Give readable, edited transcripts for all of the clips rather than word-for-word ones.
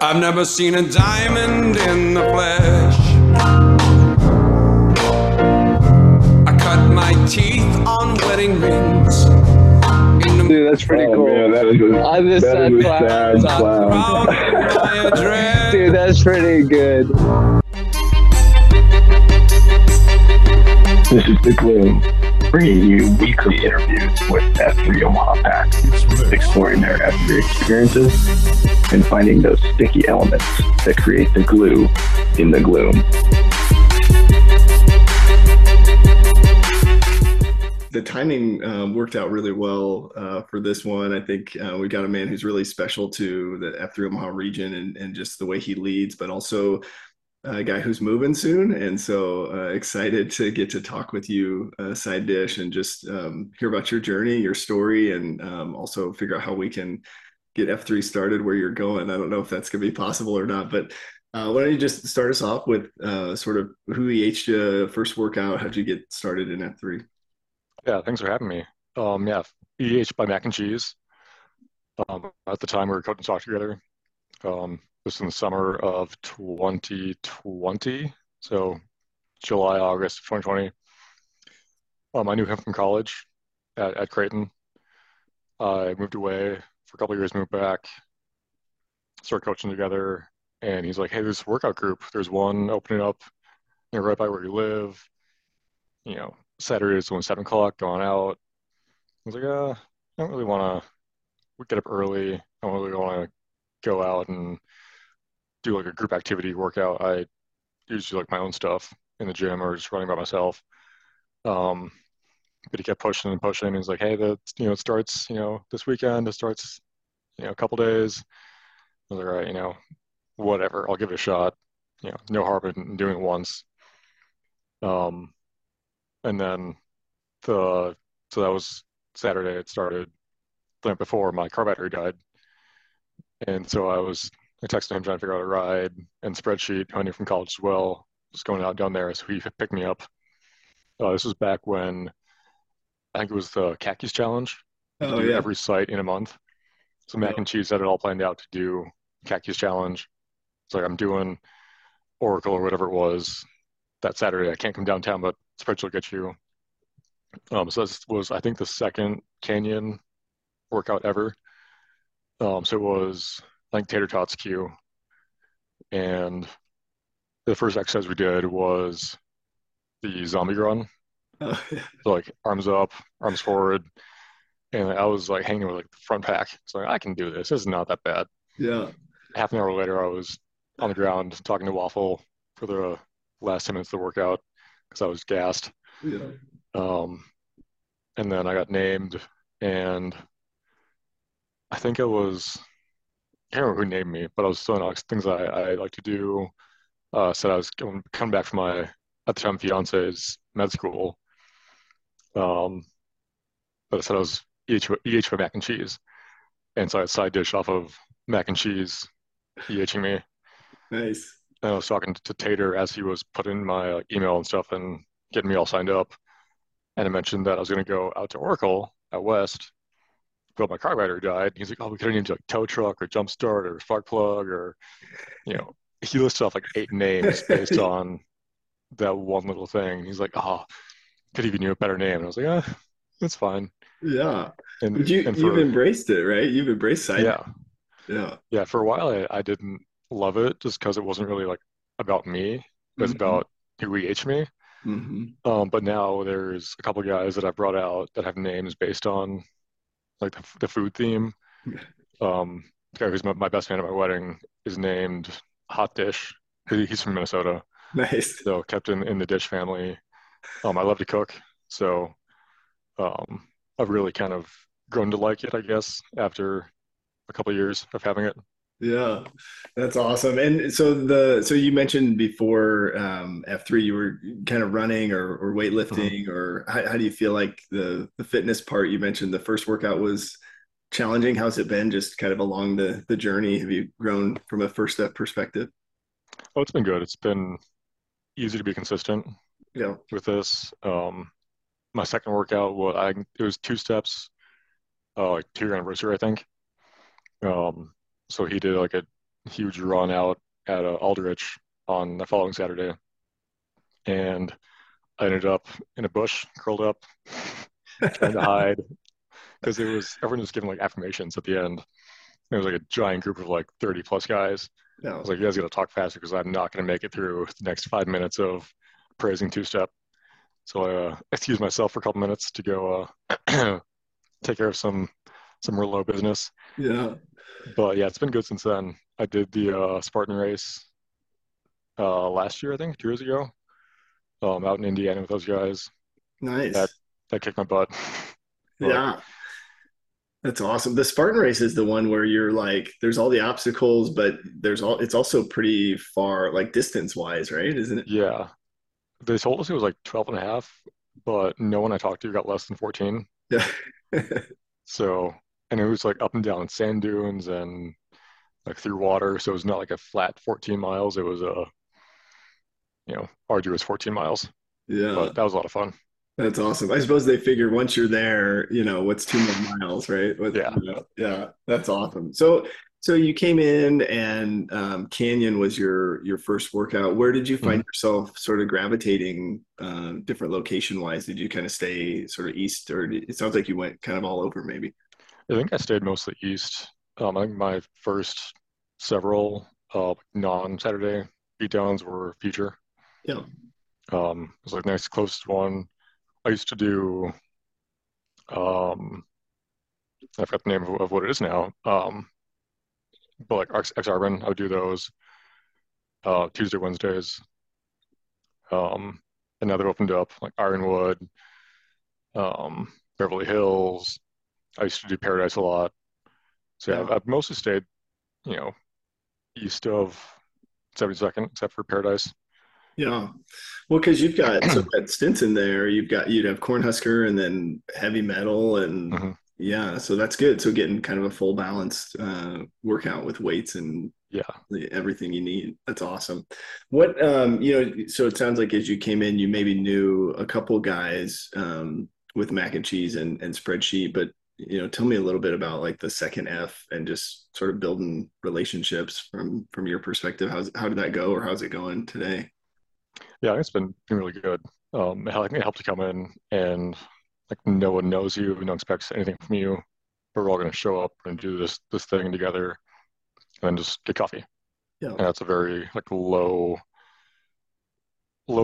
I've never seen a diamond in the flesh. I cut my teeth on wedding rings. Dude, that's pretty cool. Man, that was, on this that was sad clown. Dude, that's pretty good. This is the clue. Bringing you weekly interviews with F3 Omaha Pack, exploring their F3 experiences and finding those sticky elements that create the glue in the gloom. The timing worked out really well for this one. I think we got a man who's really special to the F3 Omaha region and just the way he leads, but also a guy who's moving soon, and so excited to get to talk with you, Side Dish, and just hear about your journey, your story, and also figure out how we can get F3 started where you're going. I don't know if that's going to be possible or not, but why don't you just start us off with sort of who EH'd you, first workout, how'd you get started in F3? Yeah, thanks for having me. EH by Mac and Cheese. At the time, we were coaching soccer together. This in the summer of 2020, so July, August of 2020. I knew him from college at Creighton. I moved away for a couple of years, moved back, started coaching together, and he's like, hey, there's a workout group. There's one opening up right by where you live. You know, Saturday is only 7 o'clock, going out. I was like, I don't really want to get up early. I don't really want to go out and do like a group activity workout. I usually like my own stuff in the gym or just running by myself. But he kept pushing and pushing. He's like, hey, it starts, this weekend, it starts, a couple days. I was like, all right, whatever, I'll give it a shot. No harm in doing it once. And then so that was Saturday. It started the night before my car battery died. And so I texted him trying to figure out a ride, and Spreadsheet, who I knew from college as well, was going out down there, so he picked me up. This was back when I think it was the Khakis Challenge. Oh, yeah. Every site in a month. So Mac and Cheese had it all planned out to do Khakis Challenge. It's like, I'm doing Oracle or whatever it was that Saturday. I can't come downtown, but Spreadsheet will get you. So this was, I think, the second Canyon workout ever. So it was, I think, tater tots Q. And the first exercise we did was the zombie run. Oh, yeah. So, like, arms up, arms forward. And I was, like, hanging with, like, the front pack. So I can do this. This is not that bad. Yeah. Half an hour later, I was on the ground talking to Waffle for the last 10 minutes of the workout because I was gassed. Yeah. And then I got named, and I think I can't remember who named me, but I was doing things I like to do. Said I was coming back from my, at the time, fiance's med school. But I said I was EH by Mac and Cheese. And so I had Side Dish off of Mac and Cheese EHing me. Nice. And I was talking to Tater as he was putting my email and stuff and getting me all signed up. And I mentioned that I was going to go out to Oracle at West. But my car battery died. He's like, oh, we could have needed like tow truck or jump start or spark plug or, he lists off like 8 names based on that one little thing. And he's like, could have given you a better name. And I was like, that's fine. Yeah. And you've embraced it, right? You've embraced Side. Yeah. Yeah. Yeah. For a while, I didn't love it just because it wasn't really like about me. It was about who EH me. Mm-hmm. But now there's a couple of guys that I've brought out that have names based on like the food theme. The guy who's my best man at my wedding is named Hot Dish. He's from Minnesota. Nice. So kept in the Dish family. I love to cook. So I've really kind of grown to like it, I guess, after a couple of years of having it. Yeah, that's awesome. And so so you mentioned before F3 you were kind of running or weightlifting, or how do you feel like the fitness part? You mentioned the first workout was challenging. How's it been just kind of along the journey? Have you grown from a first step perspective? Oh, it's been good. It's been easy to be consistent with this. My second workout was 2 steps, 2-year anniversary, I think. So he did like a huge run out at Aldrich on the following Saturday. And I ended up in a bush, curled up, trying to hide, because everyone was giving like affirmations at the end. It was like a giant group of like 30 plus guys. No. I was like, you guys got to talk faster because I'm not going to make it through the next 5 minutes of praising two-step. So I excused myself for a couple minutes to go take care of some real low business. Yeah. But yeah, it's been good since then. I did the Spartan race last year, I think, 2 years ago, out in Indiana with those guys. Nice. That kicked my butt. But, yeah. That's awesome. The Spartan race is the one where you're like, there's all the obstacles, but it's also pretty far, like distance wise, right? Isn't it? Yeah. They told us it was like 12 and a half, but no one I talked to got less than 14. Yeah. So, and it was like up and down sand dunes and like through water. So it was not like a flat 14 miles. It was a, arduous 14 miles. Yeah. But that was a lot of fun. That's awesome. I suppose they figure once you're there, what's 2 more miles, right? Yeah, that's awesome. So you came in and Canyon was your first workout. Where did you find yourself sort of gravitating different location-wise? Did you kind of stay sort of east, or it sounds like you went kind of all over maybe? I think I stayed mostly east. I think my first several non-Saturday beatdowns were Future. Yeah. It was like the next closest one. I used to do, I forgot the name of what it is now, but like X-Arbon, I would do those Tuesday, Wednesdays. And now they've opened up like Ironwood, Beverly Hills. I used to do Paradise a lot. So yeah, I've mostly stayed, east of 72nd, except for Paradise. Yeah. Well, because you've got at Stinson there, you'd have Cornhusker and then Heavy Metal and yeah, so that's good. So getting kind of a full balanced workout with weights and everything you need. That's awesome. What so it sounds like as you came in, you maybe knew a couple guys with Mac and Cheese and Spreadsheet, but tell me a little bit about like the second F and just sort of building relationships from your perspective. How did that go, or how's it going today? Yeah, it's been really good. I think it helped to come in and like no one knows you, no one expects anything from you. We're all going to show up and do this thing together, and then just get coffee. Yeah, and that's a very like low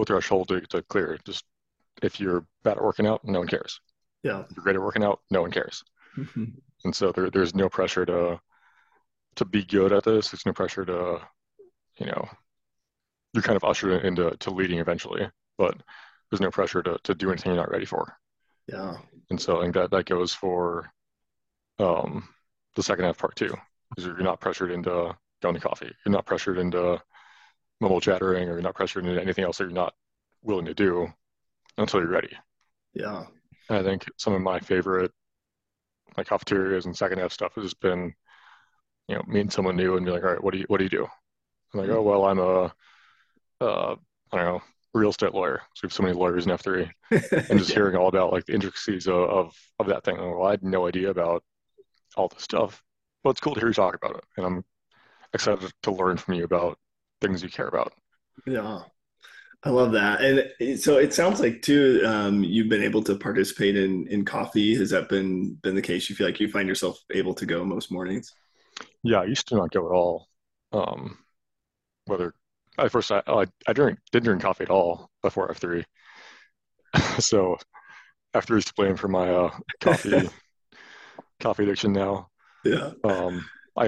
threshold to clear. Just if you're bad at working out, no one cares. Yeah, if you're great at working out, no one cares. And so there's no pressure to be good at this. There's no pressure to You're kind of ushered into leading eventually, but there's no pressure to do anything you're not ready for. Yeah. And so I think that goes for the second half part too, because you're not pressured into going to coffee. You're not pressured into mobile chattering, or you're not pressured into anything else that you're not willing to do until you're ready. Yeah. And I think some of my favorite like cafeterias and second half stuff has just been, meeting someone new and be like, all right, what do you do? I'm like, oh, well, I'm I don't know, real estate lawyer. So we have so many lawyers in F3, and just hearing all about like the intricacies of that thing. Well, I had no idea about all this stuff, but it's cool to hear you talk about it. And I'm excited to learn from you about things you care about. Yeah. I love that. And so it sounds like too, you've been able to participate in coffee. Has that been the case? You feel like you find yourself able to go most mornings? Yeah. I used to not go at all. Whether at first, I didn't drink coffee at all before F3. So F3 is to blame for my coffee addiction now. Yeah. I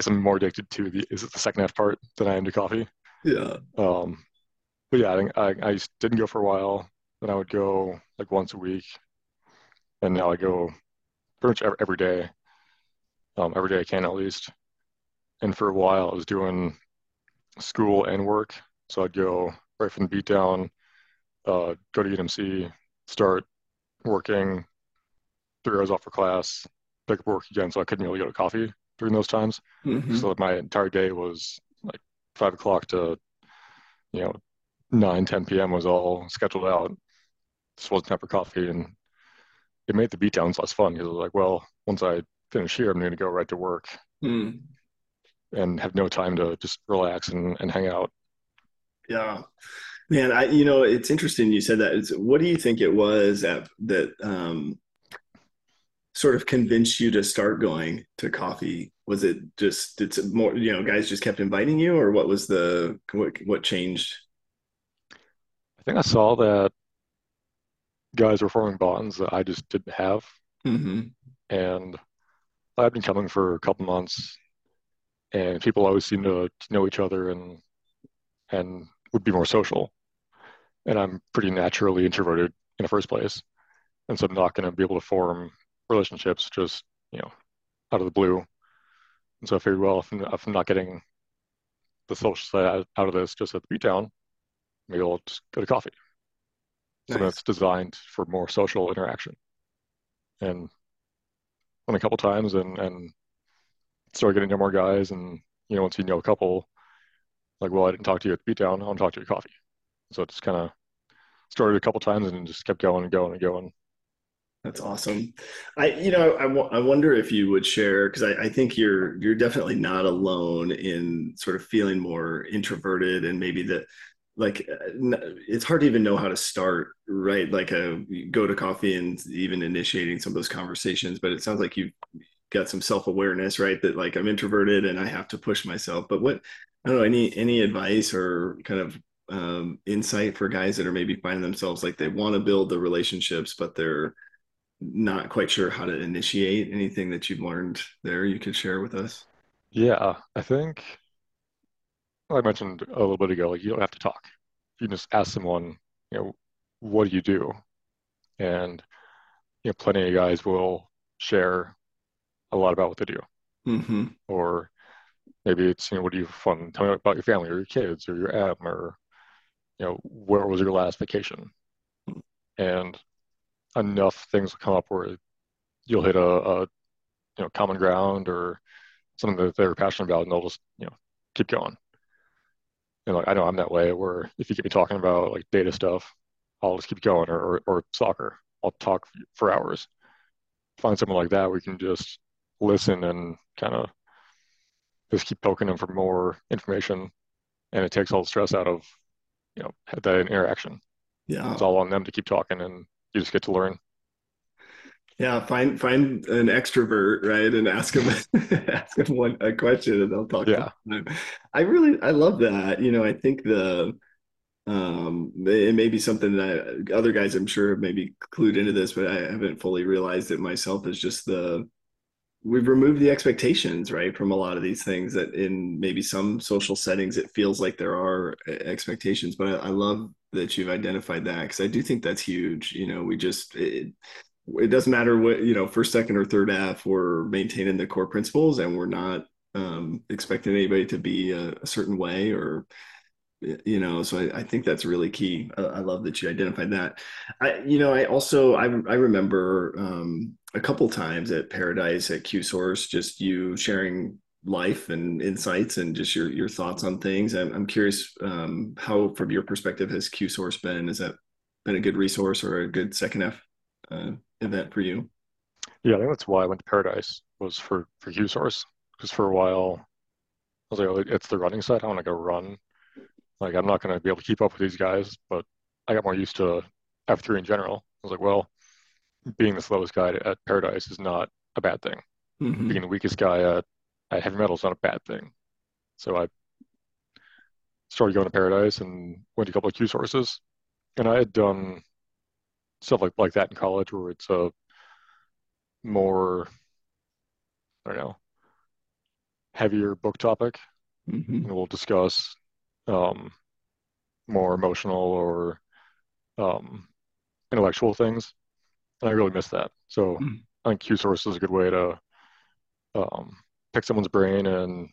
am more addicted to the second half part than I am to coffee. Yeah. But yeah, I think I just didn't go for a while. Then I would go like once a week, and now I go pretty much every day. Every day I can at least. And for a while, I was doing school and work. So I'd go right from the beatdown, go to UMC, start working, 3 hours off for class, pick up work again. So I couldn't really go to coffee during those times. So my entire day was like 5 o'clock to 9-10 p.m. was all scheduled out. Just wasn't time for coffee, and it made the beatdowns less fun because it was like, well, once I finish here, I'm going to go right to work. and have no time to just relax and hang out. Yeah, man, you know, it's interesting you said that. What do you think it was that sort of convinced you to start going to coffee? Was it just, it's more, you know, guys just kept inviting you, or what was the, what changed? I think I saw that guys were forming bonds that I just didn't have. Mm-hmm. And I've been coming for a couple months, and people always seem to know each other and would be more social. And I'm pretty naturally introverted in the first place. And so I'm not going to be able to form relationships just, you know, out of the blue. And so I figured, well, if I'm not getting the social side out of this just at the beach town, maybe I'll just go to coffee. Nice. So that's designed for more social interaction. And went a couple times and started getting to more guys. And, you know, once you know a couple, like, well, I didn't talk to you at the beat down, I want to talk to you at coffee. So it just kind of started a couple times and just kept going and going and going. That's awesome. I wonder if you would share, because I think you're definitely not alone in sort of feeling more introverted, and maybe that, like, it's hard to even know how to start, right? Like you go to coffee and even initiating some of those conversations, but it sounds like you've got some self-awareness, right? That, like, I'm introverted and I have to push myself. But what, I don't know, any advice or kind of insight for guys that are maybe finding themselves, like, they want to build the relationships, but they're not quite sure how to initiate? Anything that you've learned there you could share with us? Yeah, I think, I mentioned a little bit ago, like, you don't have to talk. You just ask someone, you know, what do you do? And, you know, plenty of guys will share a lot about what they do. Mm-hmm. Or maybe it's, you know, what do you have fun? Tell me about your family or your kids or your app, or, you know, where was your last vacation? And enough things will come up where you'll hit a you know, common ground or something that they're passionate about, and they'll just, you know, keep going. And, like, I know I'm that way, where if you get me talking about, like, data stuff, I'll just keep going, or soccer. I'll talk for hours. Find someone like that where you can just listen and kind of just keep poking them for more information, and it takes all the stress out of, you know, that interaction. Yeah, it's all on them to keep talking, and you just get to learn. Yeah, find an extrovert, right, and ask them a question, and they'll talk. Yeah, I love that. You know, I think it may be something that other guys, I'm sure, have maybe clued into this, but I haven't fully realized it myself. Is just we've removed the expectations, right, from a lot of these things, that in maybe some social settings it feels like there are expectations, but I love that you've identified that, because I do think that's huge. You know, we just it doesn't matter what, you know, first, second, or third F, we're maintaining the core principles, and we're not expecting anybody to be a certain way, or, you know, so I think that's really key. I love that you identified that. I remember a couple times at Paradise at Q Source, just you sharing life and insights and just your thoughts on things. I'm curious how, from your perspective, has Q Source been? Has that been a good resource or a good second F event for you? Yeah, I think that's why I went to Paradise, was for Q Source, because for a while I was like, oh, it's the running side. I want to go run. Like, I'm not going to be able to keep up with these guys, but I got more used to F3 in general. I was like, well, being the slowest guy at Paradise is not a bad thing. Mm-hmm. Being the weakest guy at Heavy Metal is not a bad thing. So I started going to Paradise and went to a couple of Q Sources. And I had done stuff like that in college, where it's a more, I don't know, heavier book topic. Mm-hmm. And we'll discuss more emotional or intellectual things, and I really miss that. So I think Q Source is a good way to pick someone's brain and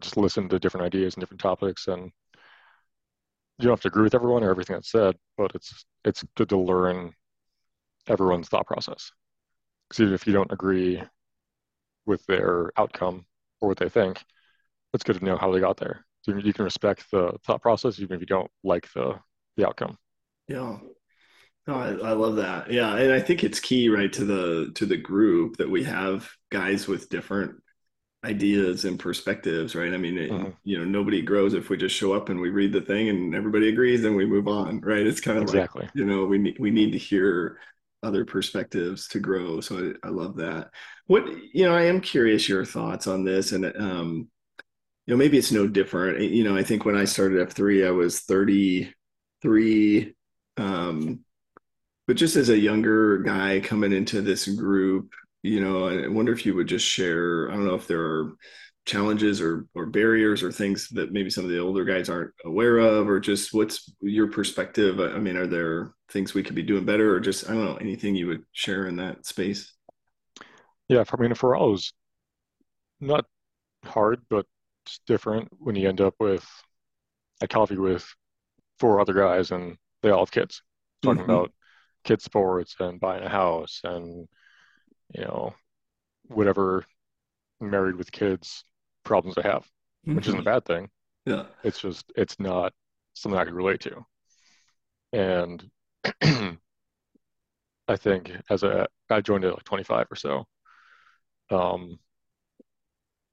just listen to different ideas and different topics, and you don't have to agree with everyone or everything that's said, but it's good to learn everyone's thought process, because even if you don't agree with their outcome or what they think, it's good to know how they got there. So you can respect the thought process, even if you don't like the outcome. Yeah. No, I love that. Yeah. And I think it's key, right, to the group, that we have guys with different ideas and perspectives, right? I mean, you know, nobody grows if we just show up and we read the thing and everybody agrees and we move on, right? It's kind of like, you know, we need to hear other perspectives to grow. So I love that. What, you know, I am curious your thoughts on this, and you know, maybe it's no different. You know, I think when I started F3, I was 33, but just as a younger guy coming into this group, you know, I wonder if you would just share, I don't know if there are challenges or barriers or things that maybe some of the older guys aren't aware of, or just what's your perspective? I mean, are there things we could be doing better, or just, I don't know, anything you would share in that space? Yeah, I mean, for us, not hard, but it's different when you end up with a coffee with 4 other guys and they all have kids, talking about kid sports and buying a house and, you know, whatever married with kids problems they have, which isn't a bad thing. Yeah. It's just, it's not something I could relate to. And I think I joined at like 25 or so.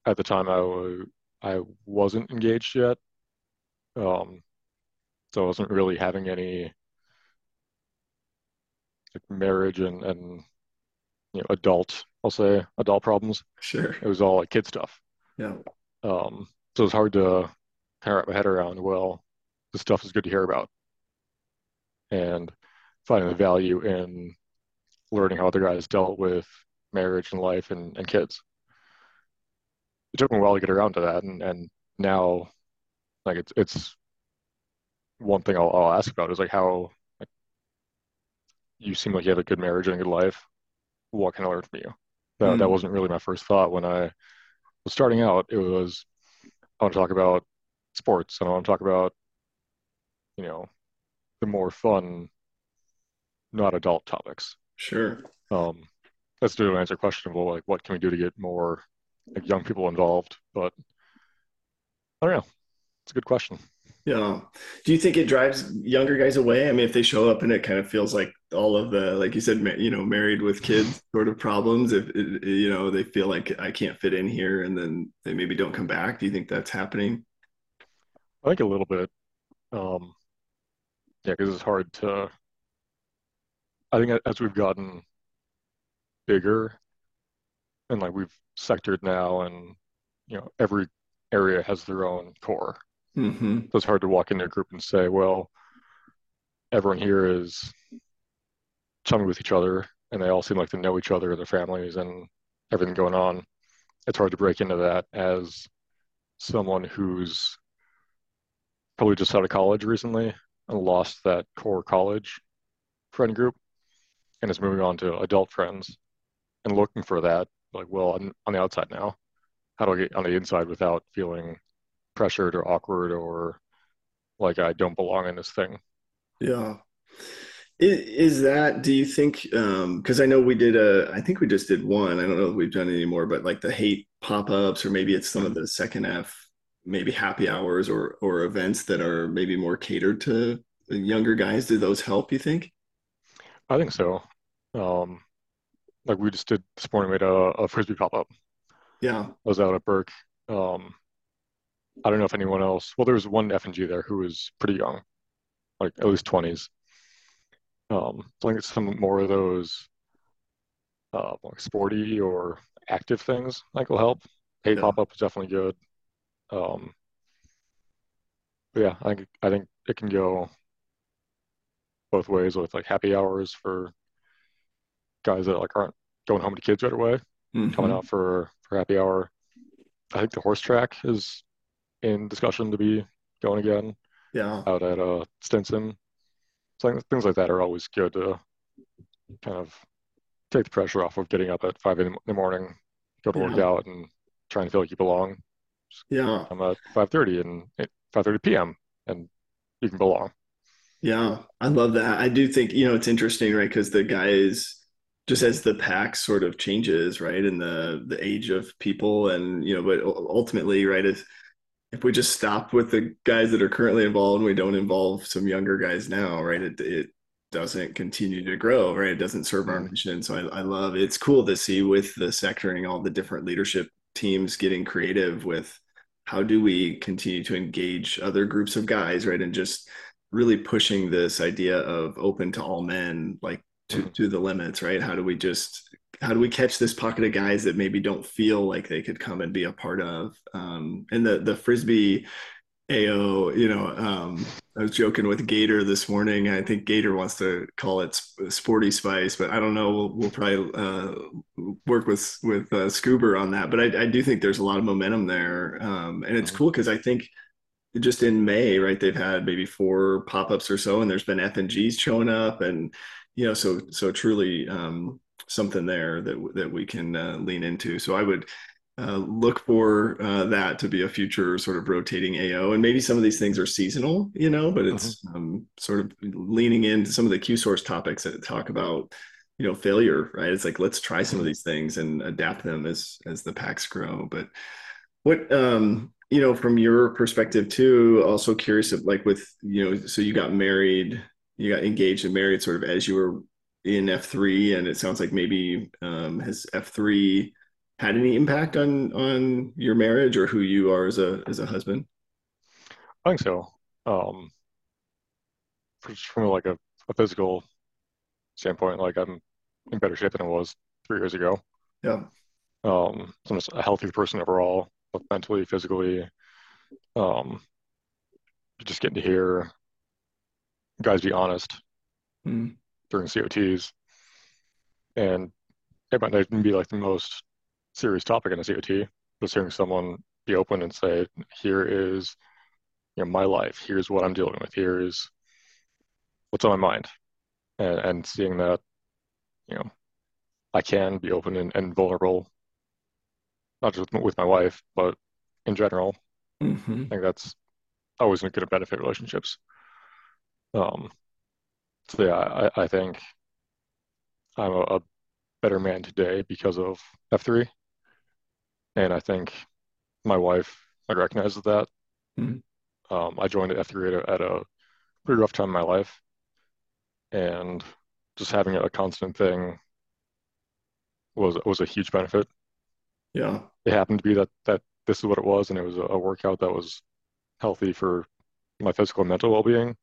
At the time I wasn't engaged yet. So I wasn't really having any like marriage and you know, adult problems. Sure. It was all like kid stuff. Yeah. So it's hard to kind of wrap my head around, well, this stuff is good to hear about, and finding the value in learning how other guys dealt with marriage and life and kids. It took me a while to get around to that. And now like it's one thing I'll ask about is like, how, like, you seem like you have a good marriage and a good life. What can I learn from you? That wasn't really my first thought when I was starting out. It was, I want to talk about sports, and I want to talk about, you know, the more fun, not adult topics. Sure. That's to answer a question of, well, like, what can we do to get more like young people involved? But I don't know. It's a good question. Yeah. Do you think it drives younger guys away? I mean, if they show up and it kind of feels like all of the, like you said, you know, married with kids sort of problems, if, you know, they feel like I can't fit in here, and then they maybe don't come back. Do you think that's happening? I think a little bit. Yeah, because it's hard to, I think as we've gotten bigger and like we've sectored now, and, you know, every area has their own core. So it's hard to walk into a group and say, well, everyone here is chummy with each other and they all seem like they know each other and their families and everything going on. It's hard to break into that as someone who's probably just out of college recently and lost that core college friend group and is moving on to adult friends and looking for that. Like, well, I'm on the outside now. How do I get on the inside without feeling pressured or awkward or like I don't belong in this thing? Yeah. Is that, do you think, because I know we did I think we just did one, I don't know if we've done any more, but like the hate pop-ups, or maybe it's some of the second F, maybe happy hours or events that are maybe more catered to younger guys. Do those help, you think? I think so. Like we just did this morning, we had a Frisbee pop-up. Yeah. I was out at Burke. I don't know if anyone else, well, there was one F&G there who was pretty young, like at least 20s. So I think it's some more of those like sporty or active things like will help. Hey, yeah. Pop-up is definitely good. Yeah, I think it can go both ways with like happy hours for guys that like aren't going home to kids right away, coming out for happy hour. I think the horse track is in discussion to be going again. Yeah. Out at Stinson. So things like that are always good to kind of take the pressure off of getting up at 5 in the morning, go to work out and trying to feel like you belong. Yeah. I'm at 5:30 p.m. and you can belong. Yeah. I love that. I do think, you know, it's interesting, right? Because the guys, just as the pack sort of changes, right? And the age of people and, you know, but ultimately, right, if we just stop with the guys that are currently involved and we don't involve some younger guys now, right, it doesn't continue to grow, right? It doesn't serve our mission. So I love, it's cool to see with the sectoring all the different leadership teams getting creative with how do we continue to engage other groups of guys, right? And just really pushing this idea of open to all men, like to the limits, right? How do we catch this pocket of guys that maybe don't feel like they could come and be a part of, and the Frisbee AO, I was joking with Gator this morning. I think Gator wants to call it Sporty Spice, but I don't know. We'll probably work with Scoober on that. But I do think there's a lot of momentum there. And it's cool because I think just in May, right, they've had maybe 4 pop-ups or so, and there's been F&Gs showing up. And, so truly something there that we can lean into. So I would look for that to be a future sort of rotating AO, and maybe some of these things are seasonal, but it's sort of leaning into some of the Q source topics that talk about, failure, right? It's like, let's try some of these things and adapt them as the packs grow. But what, from your perspective too, also curious of like with, so you got married, you got engaged and married sort of as you were in F3, and it sounds like maybe has F3 had any impact on your marriage or who you are as a husband? I think so. Just from like a physical standpoint, like I'm in better shape than I was 3 years ago. Yeah. So I'm just a healthier person overall, both mentally, physically. Just getting to hear guys be honest during COTs, and it might not even be like the most serious topic in a COT, just hearing someone be open and say, here is my life, here's what I'm dealing with, here is what's on my mind, and seeing that I can be open and vulnerable, not just with my wife but in general. I think that's always going to benefit relationships. So yeah, I think I'm a better man today because of F3. And I think my wife, I recognize that. I joined F3 at a pretty rough time in my life, and just having a constant thing was a huge benefit. Yeah, it happened to be that this is what it was, and it was a workout that was healthy for my physical and mental well-being.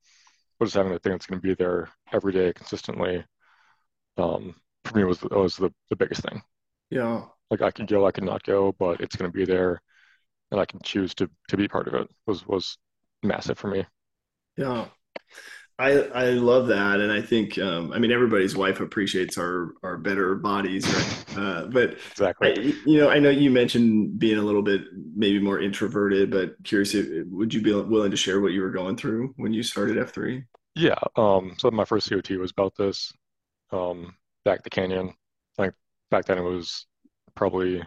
But just having a thing that's going to be there every day consistently, for me was the biggest thing. Yeah, like I can go, I can not go, but it's going to be there, and I can choose to be part of it. Was massive for me. Yeah, I love that, and I think everybody's wife appreciates our better bodies, right? But exactly, I know you mentioned being a little bit maybe more introverted, but curious, would you be willing to share what you were going through when you started F3? Yeah, so my first COT was about this. Back to Canyon. Like back then it was probably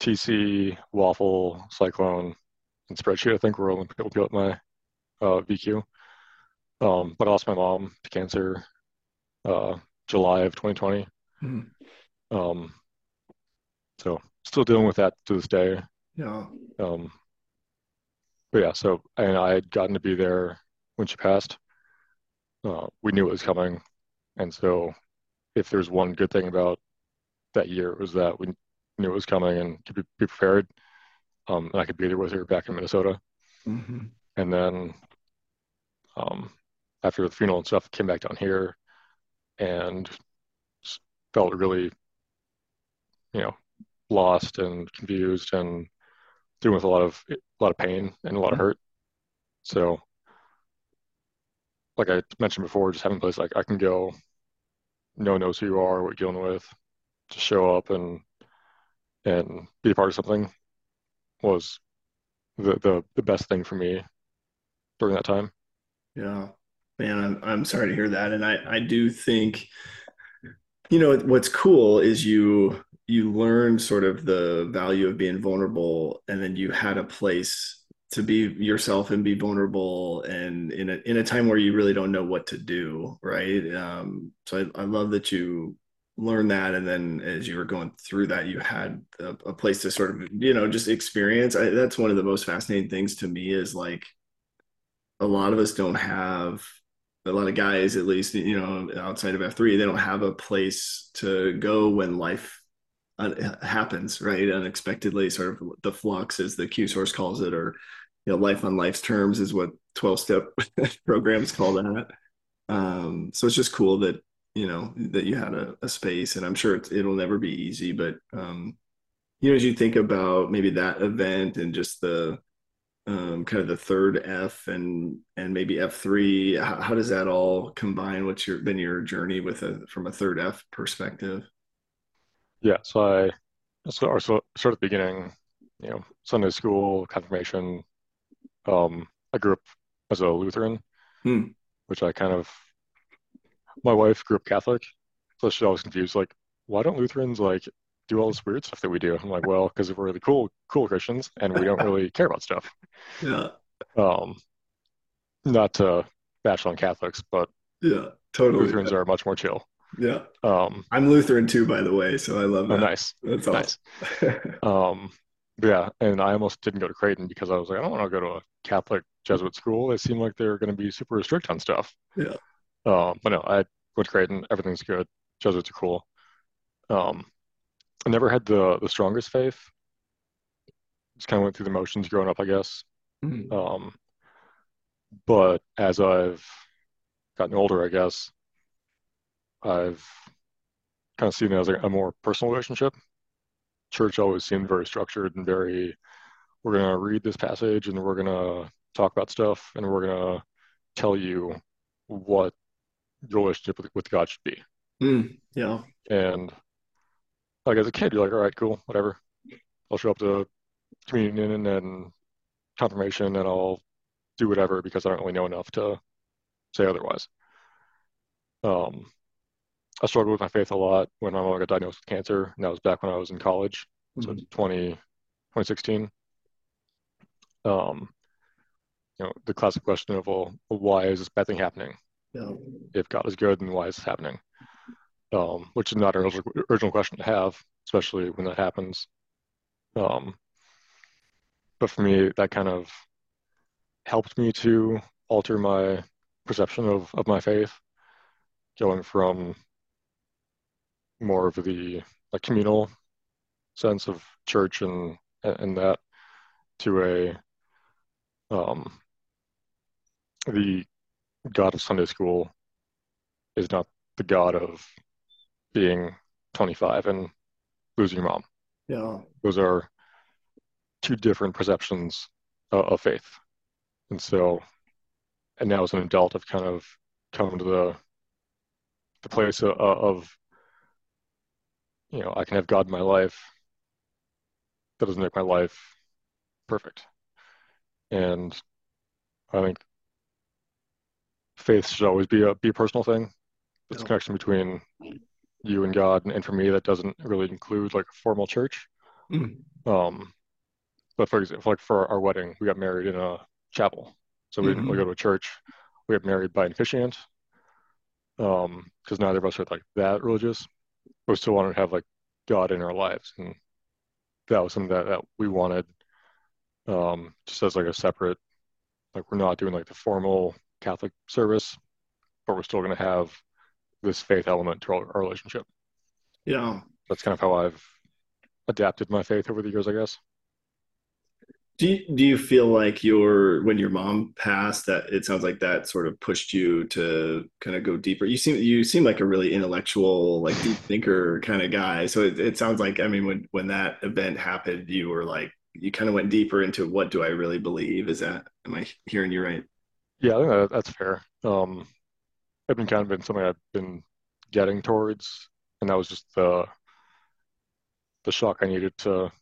TC, Waffle, Cyclone, and Spreadsheet, I think, were all people at my VQ. But I lost my mom to cancer July of 2020. So still dealing with that to this day. Yeah. But yeah, so and I had gotten to be there when she passed. We knew it was coming. And so if there's one good thing about that year, it was that we knew it was coming and could be prepared. And I could be there with her back in Minnesota. And then after the funeral and stuff, came back down here and felt really, lost and confused and dealing with a lot of pain and a lot of hurt. So like I mentioned before, just having a place like I can go, no one knows who you are, what you're dealing with, just show up and be a part of something was the best thing for me during that time. Yeah, man, I'm sorry to hear that. And I do think, what's cool is you learn sort of the value of being vulnerable, and then you had a place to be yourself and be vulnerable, and in a time where you really don't know what to do, right? So I love that you learned that, and then as you were going through that, you had a place to sort of, just experience. That's one of the most fascinating things to me is like, a lot of us don't have, a lot of guys, at least, outside of F3, they don't have a place to go when life happens, right? Unexpectedly, sort of the flux, as the Q Source calls it, or, you know, life on life's terms is what 12-step programs call that. So it's just cool that, you know, that you had a space, and I'm sure it'll never be easy, but, you know, as you think about maybe that event and just the, kind of the third F and maybe F3, how does that all combine? What's been your journey with from a third F perspective? Yeah. So sort of beginning, you know, Sunday school, confirmation, I grew up as a Lutheran, which I kind of, my wife grew up Catholic, so she's always confused, like, why don't Lutherans, like, do all this weird stuff that we do? I'm like, well, because we're really cool Christians, and we don't really care about stuff. Yeah. Not to bash on Catholics, but yeah, totally. Lutherans are much more chill. Yeah. I'm Lutheran too, by the way, so I love that. Oh, nice. That's awesome. Nice. Yeah, and I almost didn't go to Creighton because I was like, I don't want to go to a Catholic Jesuit school. They seem like they're going to be super strict on stuff. Yeah. But no, I went to Creighton. Everything's good. Jesuits are cool. I never had the strongest faith. Just kind of went through the motions growing up, I guess. Mm-hmm. But as I've gotten older, I guess, I've kind of seen it as a more personal relationship. Church always seemed very structured and very, we're going to read this passage and we're going to talk about stuff and we're going to tell you what your relationship with God should be. Yeah. And like as a kid, you're like, all right, cool, whatever. I'll show up to communion and confirmation and I'll do whatever because I don't really know enough to say otherwise. I struggled with my faith a lot when my mom got diagnosed with cancer, and that was back when I was in college, so 2016. You know, the classic question of, well, why is this bad thing happening? Yeah. If God is good, then why is this happening? Which is not an original question to have, especially when that happens. But for me, that kind of helped me to alter my perception of my faith, going from more of the like communal sense of church and that to a the God of Sunday school is not the God of being 25 and losing your mom. Yeah, those are two different perceptions of faith. And so, and now as an adult, I've kind of come to the place of, you know, I can have God in my life. That doesn't make my life perfect. And I think faith should always be a personal thing. It's a connection between you and God, and for me, that doesn't really include like a formal church. But for example, like for our wedding, we got married in a chapel, so we didn't really go to a church. We got married by an officiant, because neither of us are like that religious, but we still wanted to have like God in our lives, and that was something that we wanted, just as like a separate, like we're not doing like the formal Catholic service, but we're still going to have this faith element to our relationship. Yeah. That's kind of how I've adapted my faith over the years, I guess. Do you feel like when your mom passed, that it sounds like that sort of pushed you to kind of go deeper? You seem like a really intellectual, like deep thinker kind of guy. So it sounds like, I mean, when that event happened, you were like, you kind of went deeper into what do I really believe? Am I hearing you right? Yeah, I think that's fair. I've been kind of been something I've been getting towards, and that was just the shock I needed to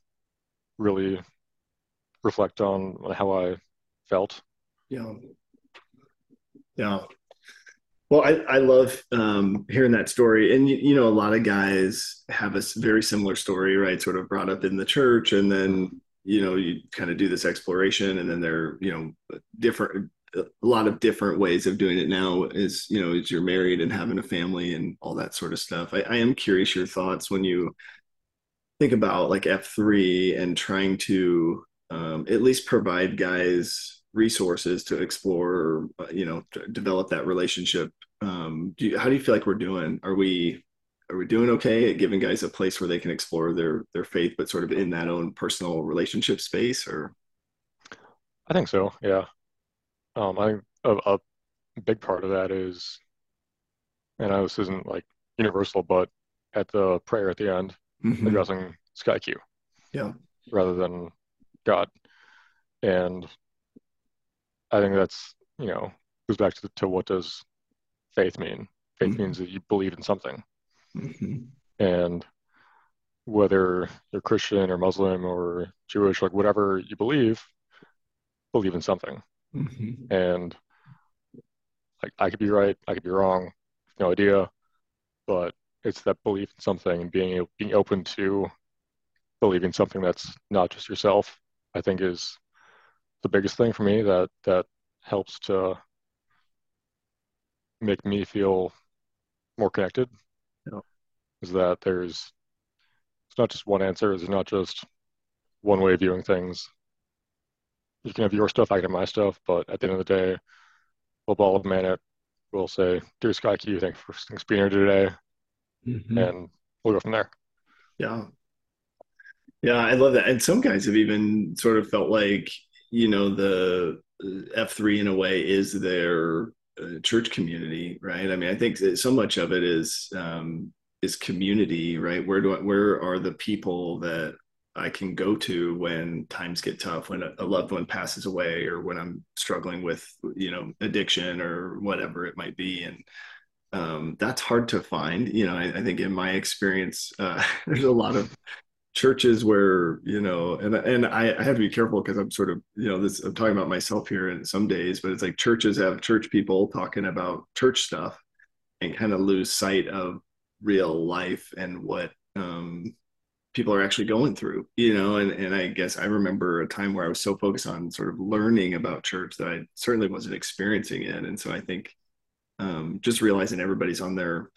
really reflect on how I felt. Yeah. Well, I love hearing that story, and you know, a lot of guys have a very similar story, right? Sort of brought up in the church, and then you know, you kind of do this exploration, and then they're, you know, different. A lot of different ways of doing it now is, you know, as you're married and having a family and all that sort of stuff. I am curious your thoughts when you think about like F3 and trying to at least provide guys resources to explore, you know, to develop that relationship. How do you feel like we're doing? Are we are we doing okay at giving guys a place where they can explore their faith, but sort of in that own personal relationship space? Or I think so, yeah. I think a big part of that is, and I know this isn't like universal, but at the prayer at the end, mm-hmm. addressing Sky Q, yeah, rather than God. And I think that's, you know, goes back to what does faith mean? Faith mm-hmm. means that you believe in something. Mm-hmm. And whether you're Christian or Muslim or Jewish, like whatever you believe in something. Mm-hmm. And like I could be right, I could be wrong, no idea, but it's that belief in something and being open to believing something that's not just yourself, I think is the biggest thing for me that helps to make me feel more connected. Yeah. Is that it's not just one answer, it's not just one way of viewing things. You can have your stuff, I can have my stuff, but at the end of the day, we'll ball of man it. We'll say, "Dear Sky Q, thanks for being here today," mm-hmm. and we'll go from there. Yeah, yeah, I love that. And some guys have even sort of felt like, you know, the F3 in a way is their church community, right? I mean, I think so much of it is community, right? Where are the people that I can go to when times get tough, when a loved one passes away, or when I'm struggling with, you know, addiction or whatever it might be. And that's hard to find. You know, I think in my experience, there's a lot of churches where, you know, and I have to be careful because I'm sort of, you know, I'm talking about myself here in some days, but it's like churches have church people talking about church stuff and kind of lose sight of real life and what, people are actually going through, you know, and I guess I remember a time where I was so focused on sort of learning about church that I certainly wasn't experiencing it. And so I think just realizing everybody's on their,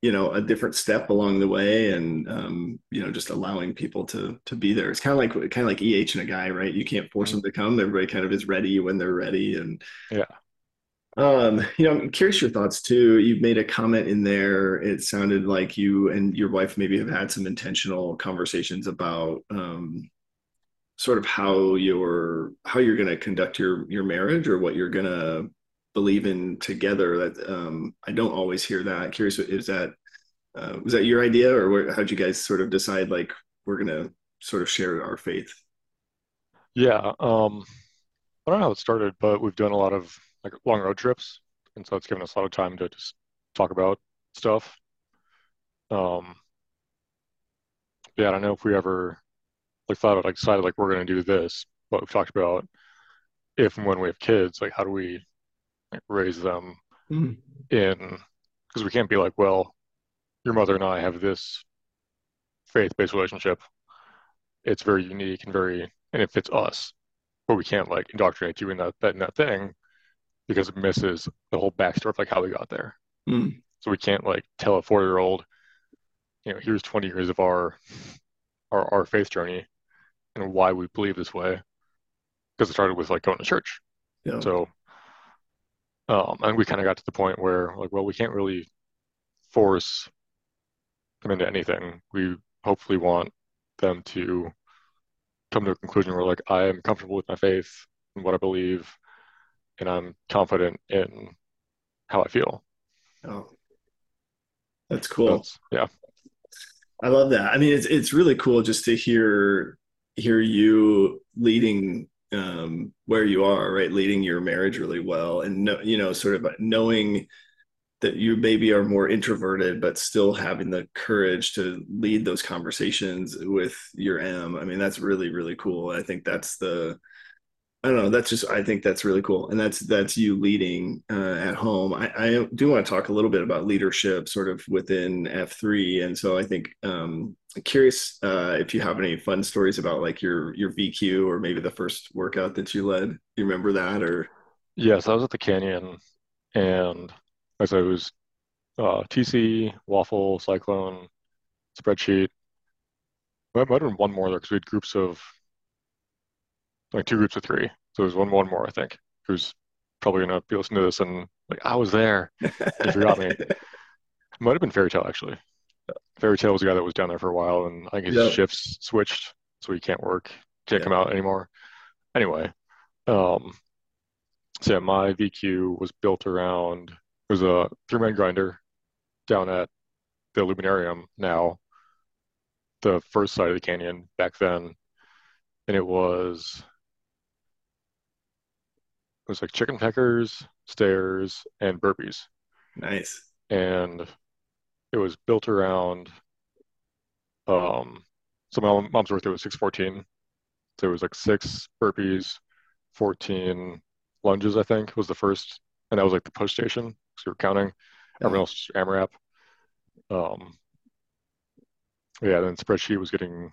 you know, a different step along the way, and you know, just allowing people to be there. It's kind of like EH and a guy, right? You can't force them to come. Everybody kind of is ready when they're ready. And yeah. You know, I'm curious your thoughts too. You made a comment in there. It sounded like you and your wife maybe have had some intentional conversations about sort of how you're going to conduct your marriage or what you're going to believe in together. That I don't always hear that. I'm curious, is that was that your idea, or how'd you guys sort of decide like we're going to sort of share our faith? Yeah, I don't know how it started, but we've done a lot of like long road trips, and so it's given us a lot of time to just talk about stuff. Yeah, I don't know if we ever like thought of like decided like we're going to do this, but we've talked about if and when we have kids, like how do we like raise them mm-hmm. in, because we can't be like, well, your mother and I have this faith-based relationship, it's very unique and it fits us, but we can't like indoctrinate you in that thing, because it misses the whole backstory of like how we got there. Mm. So we can't like tell a 4-year-old, you know, here's 20 years of our faith journey and why we believe this way, because it started with like going to church. Yeah. So, and we kind of got to the point where like, well, we can't really force them into anything. We hopefully want them to come to a conclusion where like, I am comfortable with my faith and what I believe, and I'm confident in how I feel. Oh, that's cool. Yeah. I love that. I mean, it's really cool just to hear you leading where you are, right? Leading your marriage really well. And, you know, sort of knowing that you maybe are more introverted, but still having the courage to lead those conversations with your M. I mean, that's really, really cool. I think that's I don't know. I think that's really cool. And that's you leading at home. I do want to talk a little bit about leadership sort of within F3. And so I think I'm curious if you have any fun stories about like your VQ or maybe the first workout that you led. Do you remember that? Or yes, yeah, so I was at the Canyon, and I said it was TC, Waffle, Cyclone, Spreadsheet. I might have been one more there because we had groups of like 2 groups of 3. So there's one more, I think, who's probably going to be listening to this and like, I was there. You forgot me. It might have been Fairytale, actually. Fairytale was the guy that was down there for a while, and I think his shifts switched, so he can't take him out anymore. Anyway, so yeah, my VQ was built around, it was a 3-man grinder down at the Luminarium now, the first side of the canyon back then, and it was like chicken peckers, stairs, and burpees. Nice. And it was built around, so my mom's birthday was 6/14. So it was like 6 burpees, 14 lunges, I think, was the first. And that was like the push station, because we were counting. Yeah. Everyone else was AMRAP. Then Spreadsheet was getting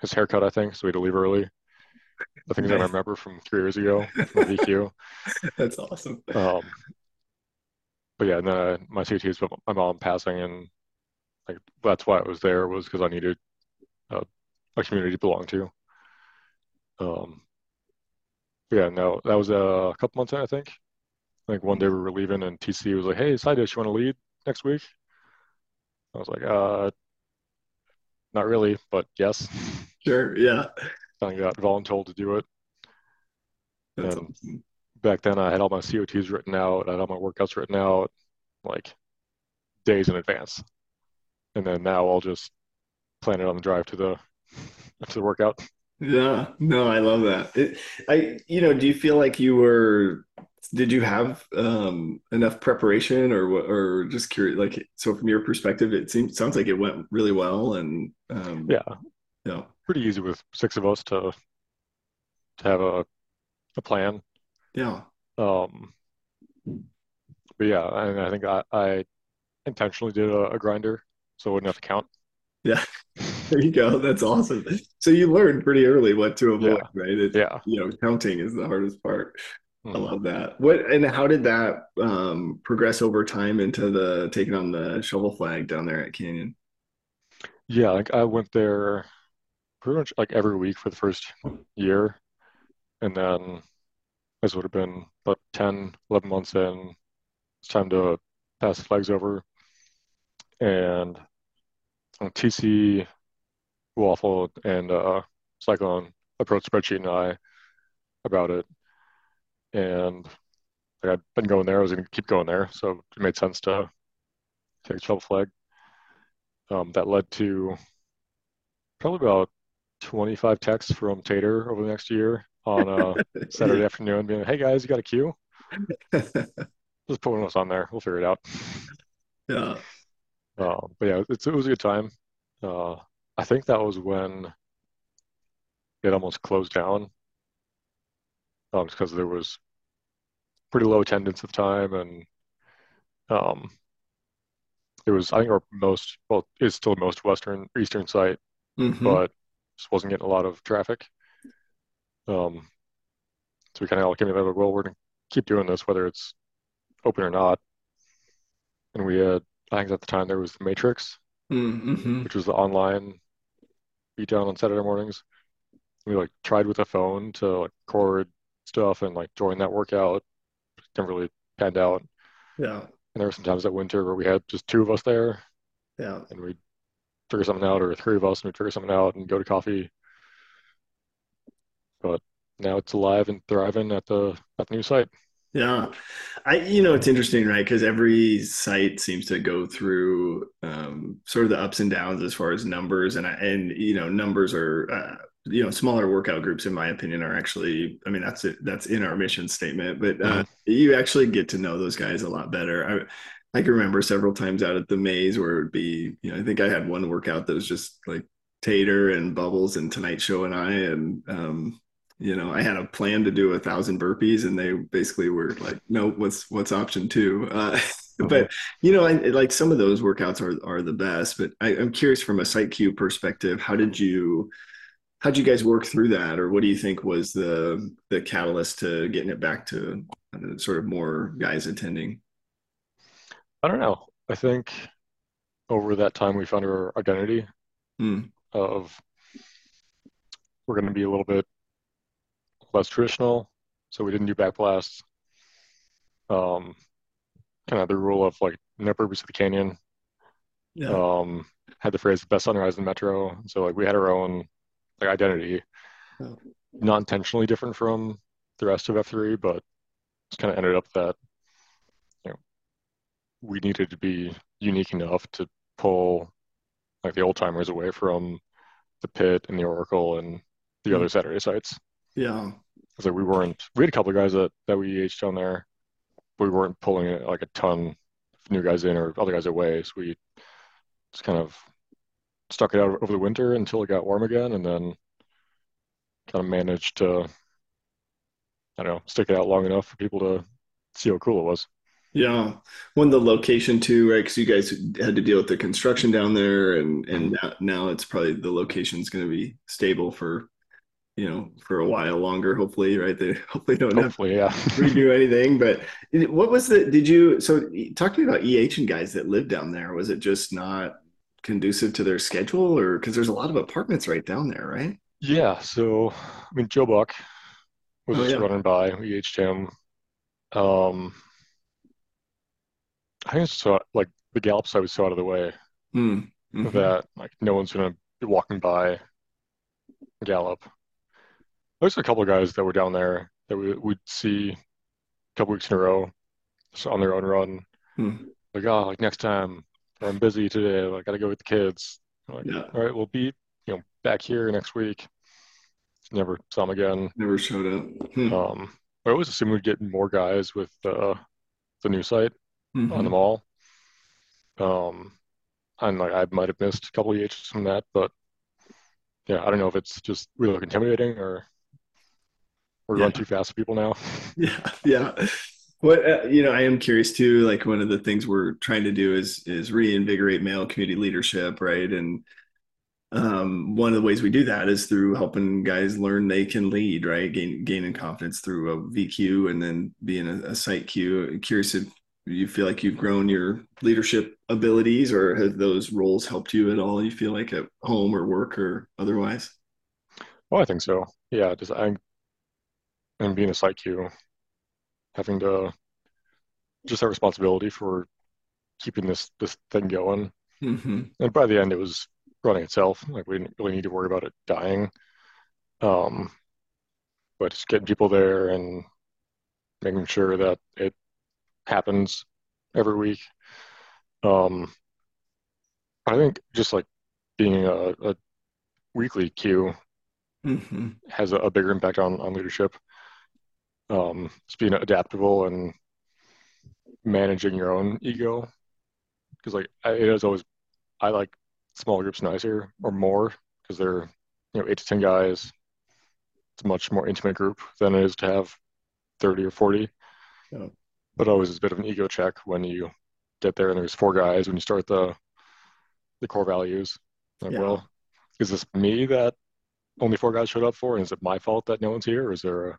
his haircut, I think, so we had to leave early. The things I remember from 3 years ago from VQ. That's awesome. But yeah, and then my CT is my mom passing, and like that's why it was there, was because I needed a community to belong to. No, that was a couple months in, I think. Like one day we were leaving, and TC was like, "Hey, Side Dish, you want to lead next week?" I was like, not really, but yes. Sure, yeah. I got voluntold to do it. That's awesome. Back then, I had all my COTs written out. I had all my workouts written out, like, days in advance. And then now I'll just plan it on the drive to the workout. Yeah. No, I love that. Do you feel like did you have enough preparation or just curious? Like, so from your perspective, sounds like it went really well. And pretty easy with 6 of us to have a plan. Yeah. And I think I intentionally did a grinder, so I wouldn't have to count. Yeah. There you go. That's awesome. So you learned pretty early what to avoid, right? Counting is the hardest part. Mm-hmm. I love that. How did that progress over time into taking on the shovel flag down there at Canyon? Yeah, like I went there pretty much like every week for the first year, and then this would have been about 10, 11 months in. It's time to pass the flags over. And TC, Waffle, and Cyclone approached Spreadsheet and I about it. And like, I'd been going there. I was going to keep going there. So it made sense to take a shovel flag. That led to probably about 25 texts from Tater over the next year on a Saturday afternoon, being like, "Hey guys, you got a queue? Just put one of us on there. We'll figure it out." Yeah. It was a good time. I think that was when it almost closed down, because there was pretty low attendance at the time, and it was, I think, it's still most eastern site, mm-hmm. but just wasn't getting a lot of traffic. So we kind of all came together, well, we're going to keep doing this, whether it's open or not. And we had, I think at the time there was the Matrix, mm-hmm. which was the online beatdown on Saturday mornings. We like tried with a phone to like record stuff and like join that workout. It didn't really panned out. Yeah. And there were some times that winter where we had just 2 of us there. Yeah. And we'd figure something out, or 3 of us and we'd figure something out and go to coffee. But now it's alive and thriving at the new site. Yeah. It's interesting, right? Because every site seems to go through sort of the ups and downs as far as numbers. And numbers are, smaller workout groups, in my opinion, are actually, I mean, that's it. That's in our mission statement, but you actually get to know those guys a lot better. I can remember several times out at the maze where it would be, I think I had one workout that was just like Tater and Bubbles and Tonight Show and I, and I had a plan to do 1,000 burpees, and they basically were like, "No, what's option 2?" But like some of those workouts are the best. But I'm curious from a SiteQ perspective, how'd you guys work through that, or what do you think was the catalyst to getting it back to sort of more guys attending? I don't know. I think over that time we found our identity of, we're going to be a little bit less traditional, so we didn't do back blasts. Kind of the rule of like no purpose of the canyon. had the phrase "best sunrise in the metro." So like we had our own like identity, not intentionally different from the rest of F3, but just kind of ended up that we needed to be unique enough to pull like the old timers away from the Pit and the Oracle and the other Saturday sites. Yeah, because like we had a couple of guys that we aged on there, but we weren't pulling like a ton of new guys in or other guys away. So we just kind of stuck it out over the winter until it got warm again, and then kind of managed to stick it out long enough for people to see how cool it was. Yeah. When the location too, right? Because you guys had to deal with the construction down there, and now it's probably the location's going to be stable for, for a while longer, hopefully, right? They hopefully don't have to redo anything. But what was so talk to me about EH and guys that lived down there. Was it just not conducive to their schedule, or because there's a lot of apartments right down there, right? Yeah. So, I mean, Joe Buck was just running by. We EH'd him. I think it's so, like, the Gallup side was so out of the way that, like, no one's going to be walking by Gallup. There's a couple of guys that were down there that we'd see a couple weeks in a row just on their own run. Like, oh, like, next time, I'm busy today. I got to go with the kids. Like, all right, we'll be, back here next week. Never saw them again. Never showed up. I always assumed we'd get more guys with the new site. On the mall, and like I might have missed a couple of EHs from that, but yeah, I don't know if it's just we look intimidating or we're going too fast for people now. What I am curious too. Like one of the things we're trying to do is reinvigorate male community leadership, right? And one of the ways we do that is through helping guys learn they can lead, right? Gaining confidence through a VQ and then being a site Q. I'm curious if you feel like you've grown your leadership abilities, or have those roles helped you at all, you feel like, at home or work or otherwise? Well, I think so. Yeah. Just and being a site Q, having to just have responsibility for keeping this thing going. And by the end it was running itself. Like we didn't really need to worry about it dying. But just getting people there and making sure that it happens every week. I think just like being a weekly Q has a bigger impact on leadership. Just being adaptable and managing your own ego, because like I like small groups nicer or more, because they're 8 to 10 guys. It's a much more intimate group than it is to have 30 or 40. But always a bit of an ego check when you get there and there's 4 guys when you start the core values. Like, well, is this me that only 4 guys showed up for? And is it my fault that no one's here? Or is there a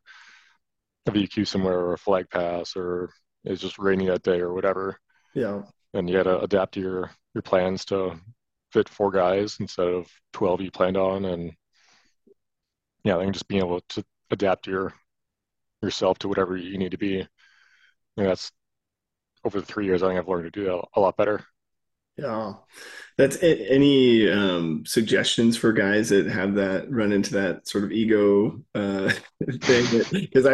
VQ somewhere or a flag pass, or it's just raining that day or whatever? Yeah. And you got to adapt your plans to fit 4 guys instead of 12 you planned on. And yeah, I think just being able to adapt yourself to whatever you need to be. That's over the 3 years, I think I've learned to do that a lot better. Yeah. That's it. Any suggestions for guys that have that run into that sort of ego thing? Because I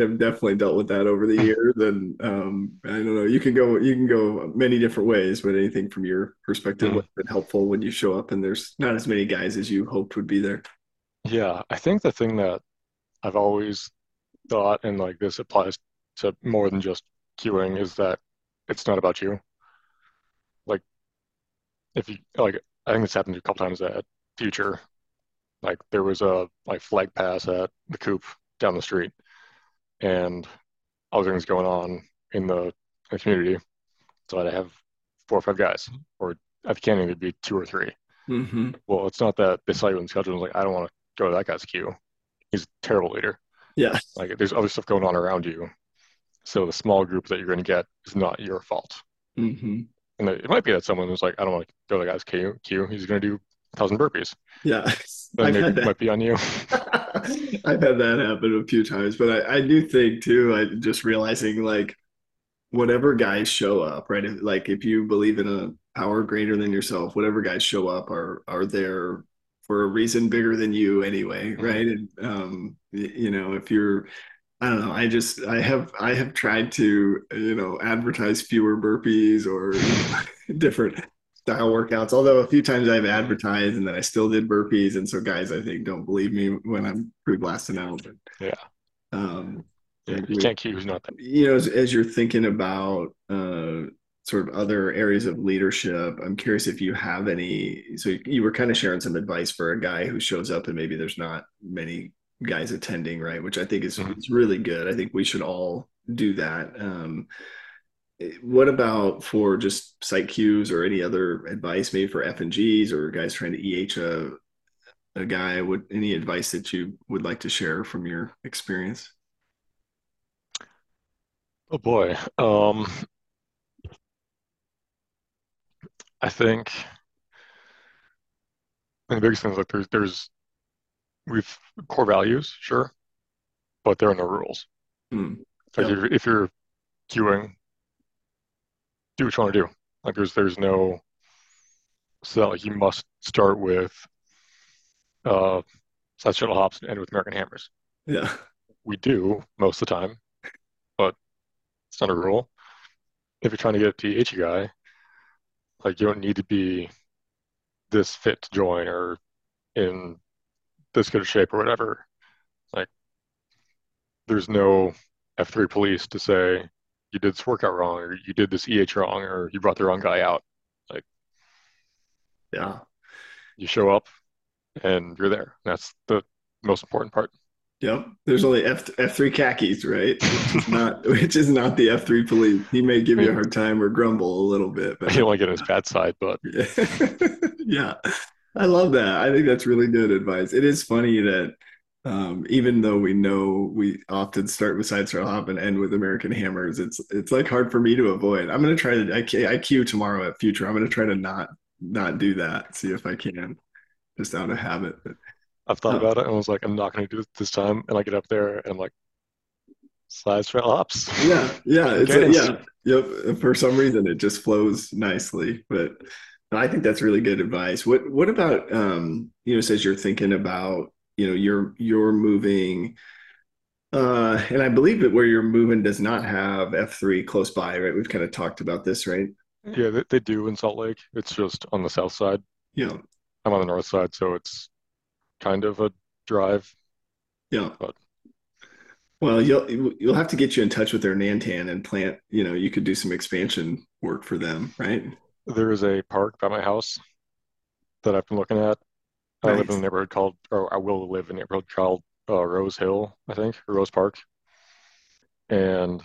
have definitely dealt with that over the years. And I don't know, you can go many different ways, but anything from your perspective what's been helpful when you show up and there's not as many guys as you hoped would be there? Yeah. I think the thing that I've always thought, and like this applies to more than just queuing, is that it's not about you. Like, I think this happened a couple times at Future. Like, there was a flag pass at the Coop down the street, and other things going on in the community. So I'd have 4 or 5 guys, or at the Canyon, there'd be 2 or 3. Well, it's not that they saw you in the schedule and was like, I don't want to go to that guy's queue. He's a terrible leader. Yeah. Like, there's other stuff going on around you. So the small group that you're going to get is not your fault. And it might be that someone was like, I don't want to go to the guy's queue. He's going to do 1,000 burpees. Yeah. Then it might be on you. I've had that happen a few times. But I do think, too, I'm just realizing, like, whatever guys show up, right? Like, if you believe in power greater than yourself, whatever guys show up are there for a reason bigger than you anyway, right? And you know, if you're, I don't know, I have tried to, you know, advertise fewer burpees or different style workouts, although a few times I've advertised and then I still did burpees, and so guys I think don't believe me when I'm pre-blasting out. But you can't choose nothing. You know, as you're thinking about sort of other areas of leadership, I'm curious if you have any, so you were kind of sharing some advice for a guy who shows up and maybe there's not many guys attending, right? Which I think is it's really good. I think we should all do that. What about for just site cues or any other advice, maybe for F&Gs or guys trying to EH a guy? Would any advice that you would like to share from your experience? Oh boy. I think the biggest thing is, like, we've core values, sure, but there are no rules. Like if you're queuing, do what you want to do. Like there's no, so like you must start with side shuttle hops and end with American hammers. Yeah, we do most of the time, but it's not a rule. If you're trying to get a PH guy, like you don't need to be this fit to join or in this good of shape or whatever. Like there's no F3 police to say you did this workout wrong or you did this EH wrong or you brought the wrong guy out. Like, yeah, you show up and you're there. That's the most important part. Yep. There's only F3 khakis, right? Which is not the F3 police. He may give you a hard time or grumble a little bit. But he only get his bad side, but yeah, I love that. I think that's really good advice. It is funny that even though we know we often start with side straddle hop and end with American hammers, it's like hard for me to avoid. I'm gonna try to. I queue tomorrow at Future. I'm gonna try to not do that. See if I can, just out of habit. But I've thought about it and was like, I'm not going to do it this time. And I get up there and I'm like, side straddle hops. Yeah. Yep. For some reason, it just flows nicely. But I think that's really good advice. What about, you know, says you're thinking about, you know, you're moving, and I believe that where you're moving does not have F3 close by, right? We've kind of talked about this, right? Yeah, they do in Salt Lake. It's just on the south side. Yeah. I'm on the north side, so it's kind of a drive. Yeah. But well, you'll have to get you in touch with their Nantan and plant, you know, you could do some expansion work for them, right? There is a park by my house that I've been looking at. Nice. I will live in a neighborhood called Rose Hill, I think, or Rose Park. And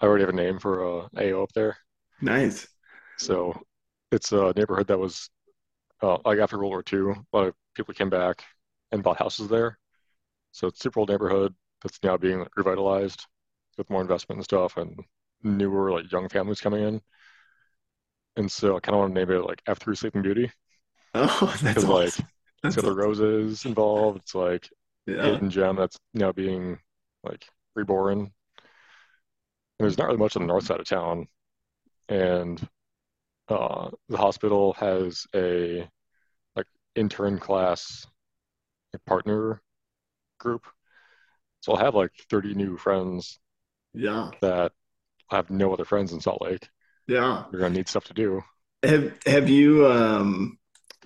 I already have a name for an AO up there. Nice. So it's a neighborhood that was like after World War II, a lot of people came back and bought houses there. So it's a super old neighborhood that's now being revitalized with more investment and stuff and newer, like young families coming in. And so I kind of want to name it like F3 Sleeping Beauty. Oh, that's awesome. Like, it's got the roses involved. It's like hidden gem that's now being like reborn. And there's not really much on the north side of town. And the hospital has a like intern class partner group, so I'll have like 30 new friends. Yeah, that I have no other friends in Salt Lake. Yeah, you're gonna need stuff to do. Have you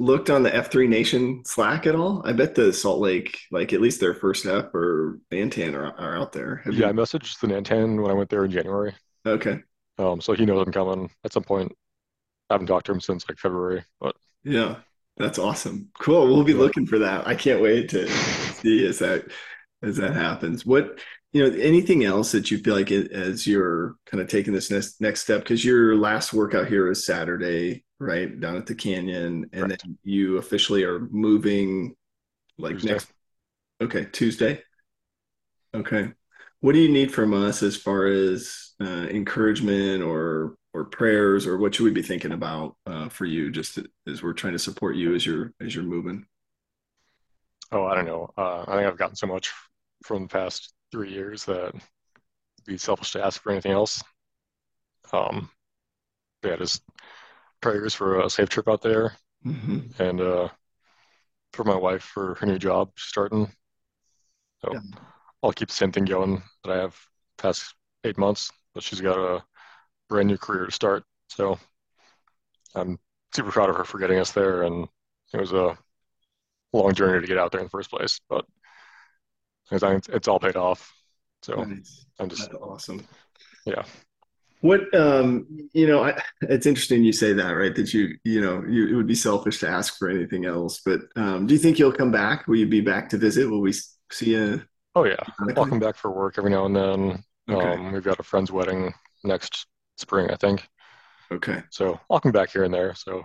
looked on the F3 Nation Slack at all? I bet the Salt Lake, like at least their first step or Nantan are out there. I messaged the Nantan when I went there in January. Okay. So he knows I'm coming at some point. I haven't talked to him since like February, but yeah, that's awesome. Cool. We'll be looking for that. I can't wait to see as that happens. What, you know, anything else that you feel like as you're kind of taking this next step, because your last workout here is Saturday, right? Down at the Canyon. And then you officially are moving like Tuesday. Tuesday. Okay. What do you need from us as far as encouragement or prayers, or what should we be thinking about for you, just as we're trying to support you as you're moving? Oh, I don't know. I think I've gotten so much from the past 3 years that it'd be selfish to ask for anything else. Just prayers for a safe trip out there, and for my wife for her new job starting. So I'll keep the same thing going that I have the past 8 months, but she's got a brand new career to start. So I'm super proud of her for getting us there, and it was a long journey to get out there in the first place, but it's all paid off. So nice. I'm just awesome. Yeah. What, you know, it's interesting you say that, right? That you it would be selfish to ask for anything else, but do you think you'll come back? Will you be back to visit? Will we see you? Oh yeah. I'll come back for work every now and then. Okay. We've got a friend's wedding next spring, I think. Okay. So I'll come back here and there. So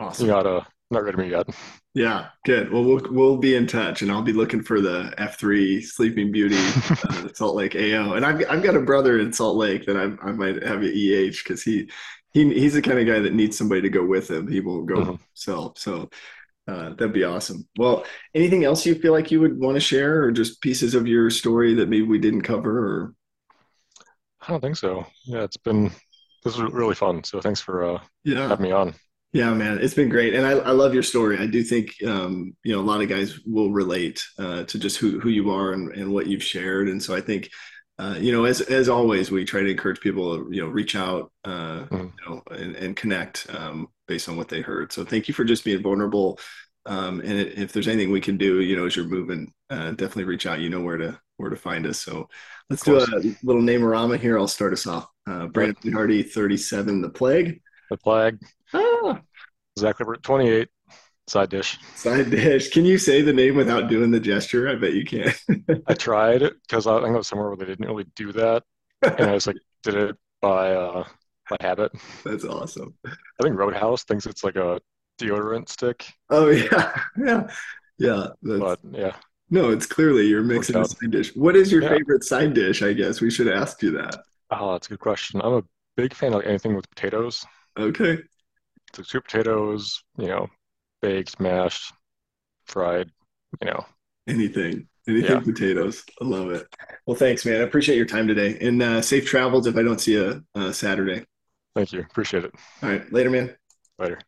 awesome. You gotta, not ready to meet yet. Yeah, good. Well, we'll be in touch, and I'll be looking for the F3 Sleeping Beauty Salt Lake AO. And I've got a brother in Salt Lake that I might have an EH because he's the kind of guy that needs somebody to go with him. He won't go himself. So that'd be awesome. Well, anything else you feel like you would want to share, or just pieces of your story that maybe we didn't cover? Or I don't think so. Yeah, this was really fun. So thanks for having me on. Yeah, man, it's been great. And I love your story. I do think, a lot of guys will relate to just who you are and what you've shared. And so I think, as always, we try to encourage people to, reach out, and connect based on what they heard. So thank you for just being vulnerable. And if there's anything we can do, as you're moving, definitely reach out, where to find us. So let's do a little name-a-rama here. I'll start us off. Brandon Hardy, 37, The Plague. The Plague. Ah. Zach Lippert, 28, Side Dish. Side Dish. Can you say the name without doing the gesture? I bet you can. I tried because I think it was somewhere where they didn't really do that. And I was like, did it by habit. That's awesome. I think Roadhouse thinks it's like a deodorant stick. Oh, yeah. Yeah. Yeah. But, yeah. No, it's clearly you're mixing a side dish. What is your favorite side dish, I guess? We should ask you that. Oh, that's a good question. I'm a big fan of anything with potatoes. Okay. So sweet potatoes, baked, mashed, fried, anything potatoes. I love it. Well, thanks, man. I appreciate your time today, and safe travels if I don't see you Saturday. Thank you. Appreciate it. All right. Later, man. Later.